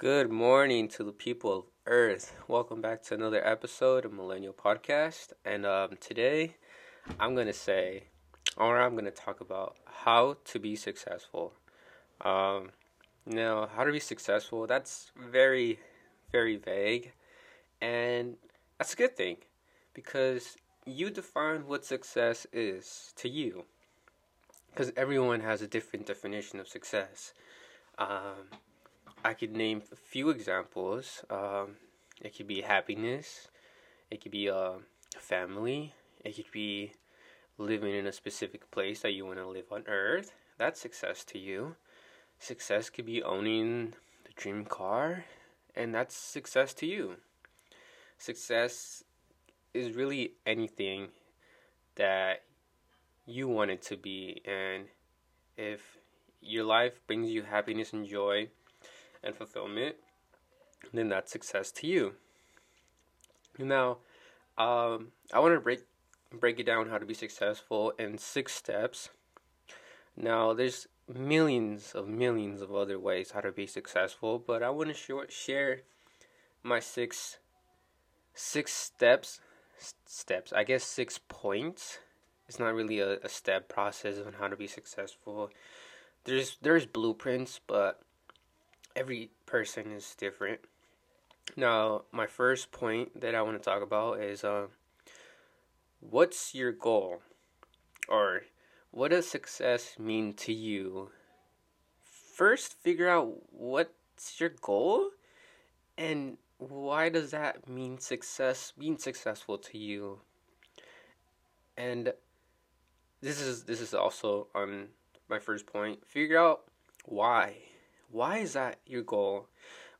Good morning to the people of Earth. Welcome back to another episode of Millennial Podcast. And today, I'm going to talk about how to be successful. Now, how to be successful, that's very, very vague. And that's a good thing, because you define what success is to you. Because everyone has a different definition of success. I could name a few examples. It could be happiness, it could be family, it could be living in a specific place that you want to live on Earth. That's success to you. Success could be owning the dream car, and that's success to you. Success is really anything that you want it to be, and if your life brings you happiness and joy and fulfillment, then that's success to you. Now, I want to break it down how to be successful in 6 steps. Now, there's millions of other ways how to be successful, but I want to share my six steps. I guess 6 points. It's not really a step process on how to be successful. There's blueprints, but every person is different. Now, my first point that I want to talk about is what's your goal? Or what does success mean to you? First, figure out what's your goal and why does that mean successful to you? And this is also on my first point. Figure out why. Why is that your goal?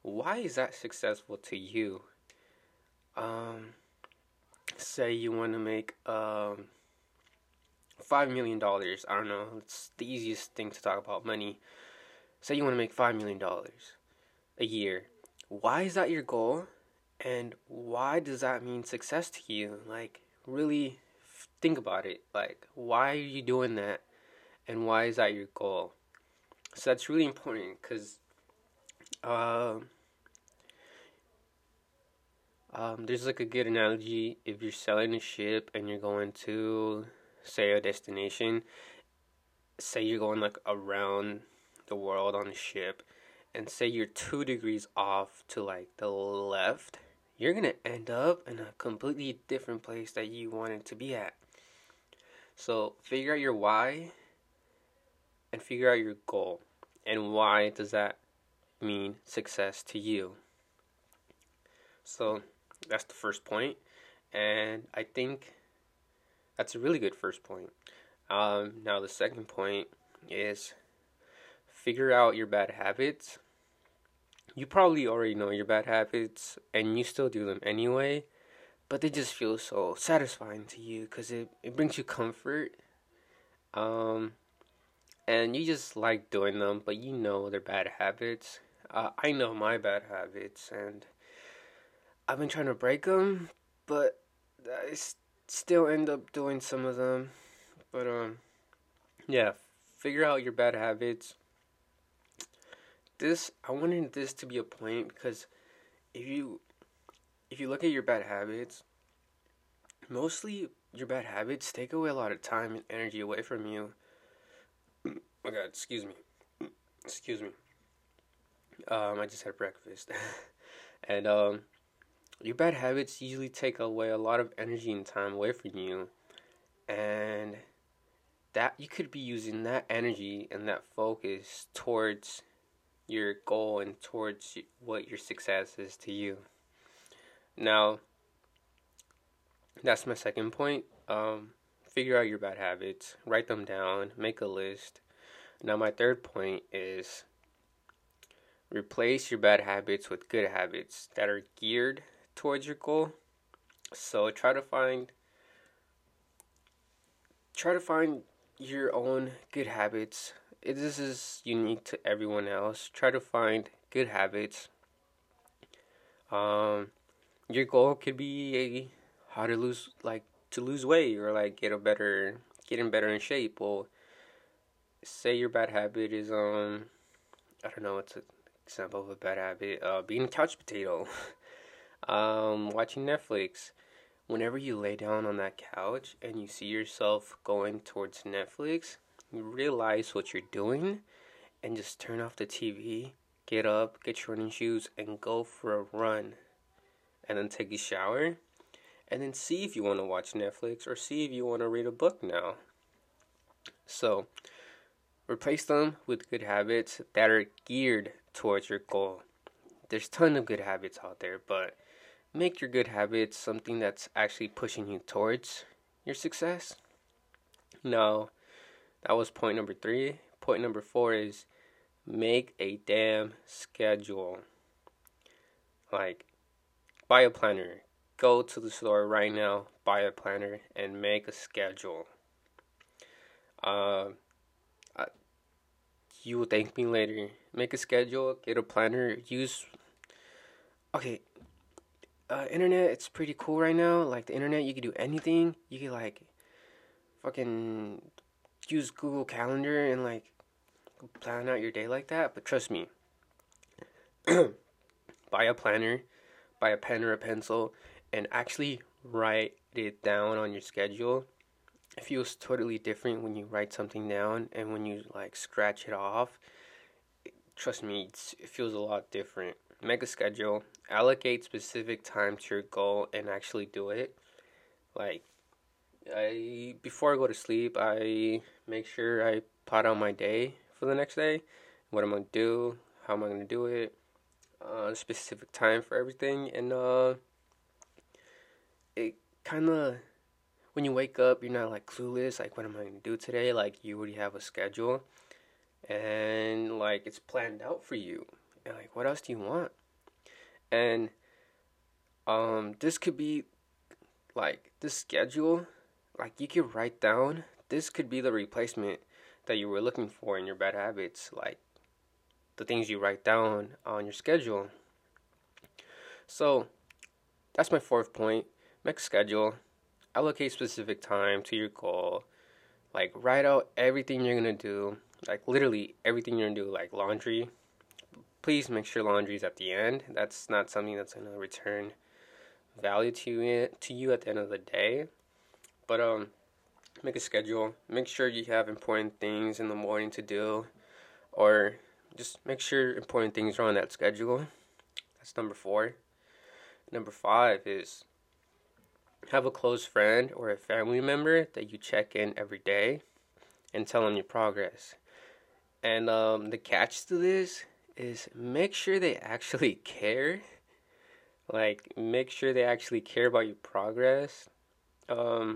Why is that successful to you? Say you want to make $5 million. I don't know. It's the easiest thing to talk about, money. Say you want to make $5 million a year. Why is that your goal? And why does that mean success to you? Like, really think about it. Like, why are you doing that? And why is that your goal? So that's really important, because there's like a good analogy. If you're sailing a ship and you're going to, say, a destination, say you're going like around the world on a ship, and say you're 2 degrees off to like the left, you're going to end up in a completely different place that you wanted to be at. So figure out your why and figure out your goal. And why does that mean success to you? So that's the first point. And I think that's a really good first point. Now the second point is figure out your bad habits. You probably already know your bad habits, and you still do them anyway, but they just feel so satisfying to you, because it brings you comfort. And you just like doing them, but you know they're bad habits. I know my bad habits, and I've been trying to break them, but I still end up doing some of them. But yeah, figure out your bad habits. I wanted this to be a point, because if you look at your bad habits, mostly your bad habits take away a lot of time and energy away from you. Oh my God, excuse me. I just had breakfast. And your bad habits usually take away a lot of energy and time away from you, and that you could be using that energy and that focus towards your goal and towards what your success is to you. Now, that's my second point. Figure out your bad habits, write them down, make a list. Now my third point is replace your bad habits with good habits that are geared towards your goal. So try to find your own good habits. This is unique to everyone else. Try to find good habits. Your goal could be how to lose weight, or like get better in shape. Well, say your bad habit is I don't know, it's example of a bad habit, being couch potato, watching Netflix. Whenever you lay down on that couch and you see yourself going towards Netflix, you realize what you're doing and just turn off the TV, get up, get your running shoes, and go for a run. And then take a shower, and then see if you want to watch Netflix or see if you want to read a book now. So, replace them with good habits that are geared towards your goal. There's a ton of good habits out there, but make your good habits something that's actually pushing you towards your success. Now, that was point number 3. Point number 4 is make a damn schedule. Like, buy a planner. Go to the store right now, buy a planner, and make a schedule. You will thank me later. Make a schedule, get a planner, use... Okay, internet, it's pretty cool right now. Like, the internet, you can do anything. You can, like, fucking use Google Calendar and, like, plan out your day like that. But trust me, buy a planner, buy a pen or a pencil, and actually write it down on your schedule. It feels totally different when you write something down and when you, like, scratch it off. Trust me, it feels a lot different. Make a schedule, allocate specific time to your goal, and actually do it. Like, before I go to sleep, I make sure I plot out my day for the next day. What I'm gonna do, how am I gonna do it, specific time for everything. And it kind of, when you wake up, you're not like clueless, like, what am I gonna do today? Like, you already have a schedule, and like, it's planned out for you. And like, what else do you want? And this could be like this schedule, like, you could write down, this could be the replacement that you were looking for in your bad habits, like the things you write down on your schedule. So that's my 4th point. Make a schedule, allocate specific time to your goal, like, write out everything you're gonna do, like, literally everything you're gonna do. Like, laundry, please make sure laundry is at the end. That's not something that's gonna return value to you at the end of the day. But make a schedule, make sure you have important things in the morning to do, or just make sure important things are on that schedule. That's number 4. Number 5 is have a close friend or a family member that you check in every day and tell them your progress. And the catch to this is make sure they actually care. Like, make sure they actually care about your progress. Try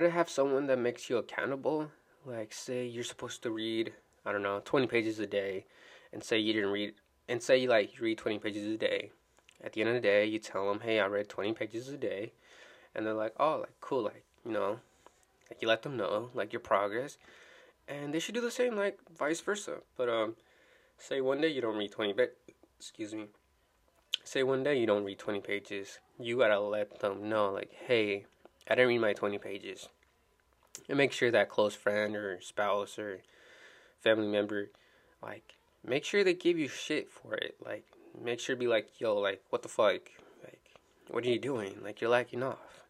to have someone that makes you accountable. Like, say you're supposed to read, 20 pages a day, and say you didn't read, and say, like, you read 20 pages a day. At the end of the day, you tell them, hey, I read 20 pages a day, and they're like, oh, like, cool, like, like, you let them know, like, your progress, and they should do the same, like, vice versa. But, say one day you don't read 20 pages, you gotta let them know, like, hey, I didn't read my 20 pages. And make sure that close friend or spouse or family member, like, make sure they give you shit for it. Like, make sure to be like, yo, like, what the fuck? Like, what are you doing? Like, you're lacking off.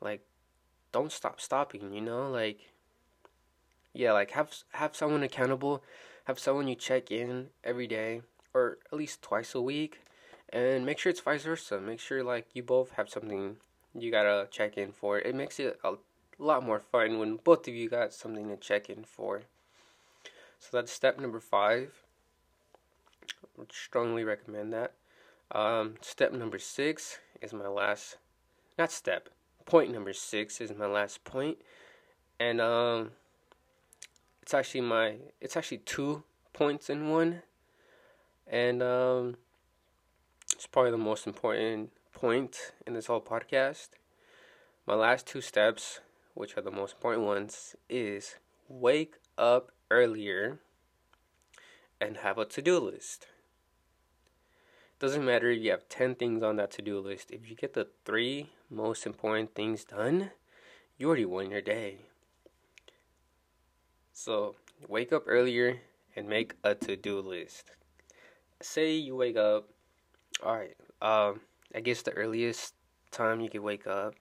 Like, don't stop stopping, Like, yeah, like, have someone accountable. Have someone you check in every day or at least twice a week. And make sure it's vice versa. Make sure, like, you both have something you gotta check in for. It makes it a lot more fun when both of you got something to check in for. So that's step number 5. I would strongly recommend that. Step number 6 is my last... Not step. Point number 6 is my last point. And it's actually 2 points in one. And it's probably the most important point in this whole podcast. My last 2 steps, which are the most important ones, is wake up earlier and have a to-do list. Doesn't matter if you have 10 things on that to-do list. If you get the 3 most important things done, you already won your day. So wake up earlier and make a to-do list. Say you wake up, all right, I guess the earliest time you could wake up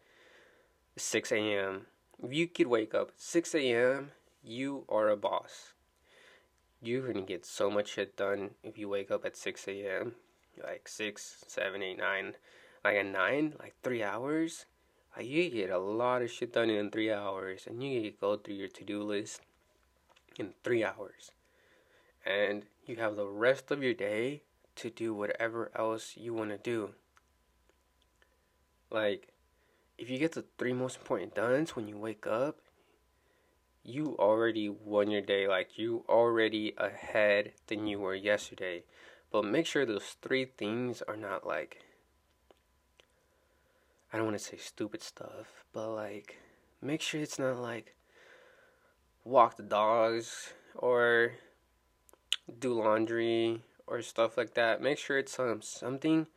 is 6 a.m. If you could wake up at 6 a.m., you are a boss. You're going to get so much shit done if you wake up at 6 a.m. Like 6, 7, 8, 9, like at 9, like 3 hours. Like you get a lot of shit done in 3 hours, and you get to go through your to-do list in 3 hours. And you have the rest of your day to do whatever else you want to do. Like, if you get the 3 most important dones when you wake up, you already won your day. Like, you already ahead than you were yesterday. But make sure those 3 things are not like, I don't want to say stupid stuff, but like, make sure it's not like walk the dogs or do laundry or stuff like that. Make sure it's something.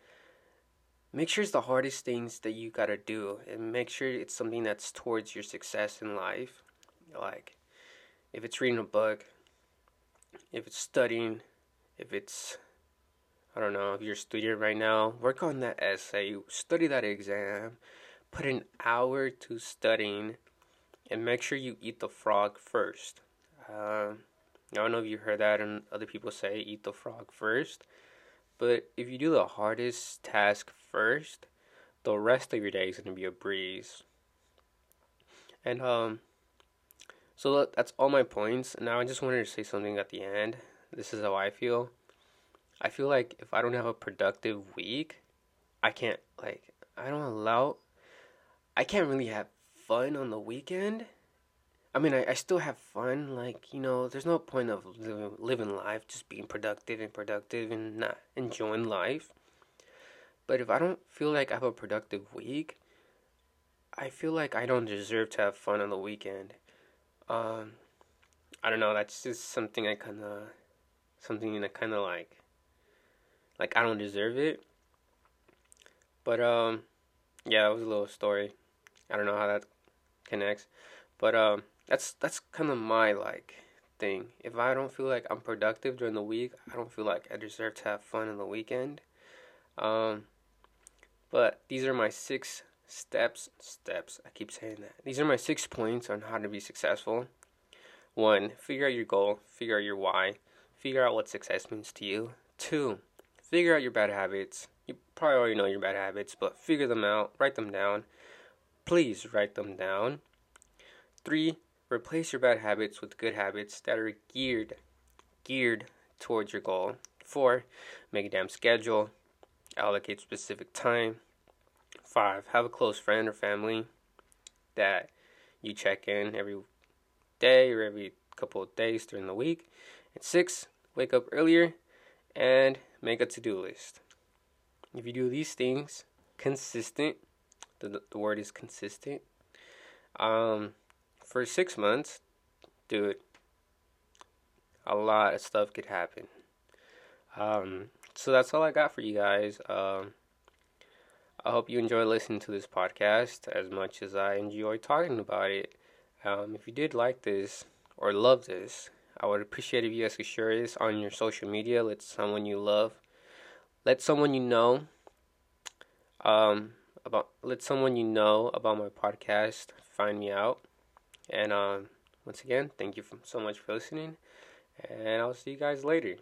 Make sure it's the hardest things that you gotta do, and make sure it's something that's towards your success in life. Like, if it's reading a book, if it's studying, if it's, I don't know, if you're a student right now, work on that essay, study that exam, put an hour to studying, and make sure you eat the frog first. I don't know if you heard that and other people say eat the frog first, but if you do the hardest task first, the rest of your day is going to be a breeze. And so that's all my points. Now I just wanted to say something at the end. This is how I feel. I feel like if I don't have a productive week, I can't really have fun on the weekend. I mean, I still have fun, like, you know, there's no point of living life, just being productive and not enjoying life. But if I don't feel like I have a productive week, I feel like I don't deserve to have fun on the weekend. I don't know, that's just something I don't deserve it. But, yeah, that was a little story. I don't know how that connects. But, that's kind of my, like, thing. If I don't feel like I'm productive during the week, I don't feel like I deserve to have fun on the weekend. But these are my 6 steps. I keep saying that. These are my 6 points on how to be successful. 1, figure out your goal. Figure out your why. Figure out what success means to you. 2, figure out your bad habits. You probably already know your bad habits, but figure them out. Write them down. Please write them down. 3, replace your bad habits with good habits that are geared towards your goal. 4, make a damn schedule. Allocate specific time. 5, have a close friend or family that you check in every day or every couple of days during the week. And 6, wake up earlier and make a to-do list. If you do these things, consistent, the word is consistent, for 6 months, dude, a lot of stuff could happen. So that's all I got for you guys. I hope you enjoy listening to this podcast as much as I enjoy talking about it. If you did like this or love this, I would appreciate if you guys could share this on your social media. Let someone you love, let someone you know, about my podcast, find me out. And once again, thank you so much for listening, and I'll see you guys later.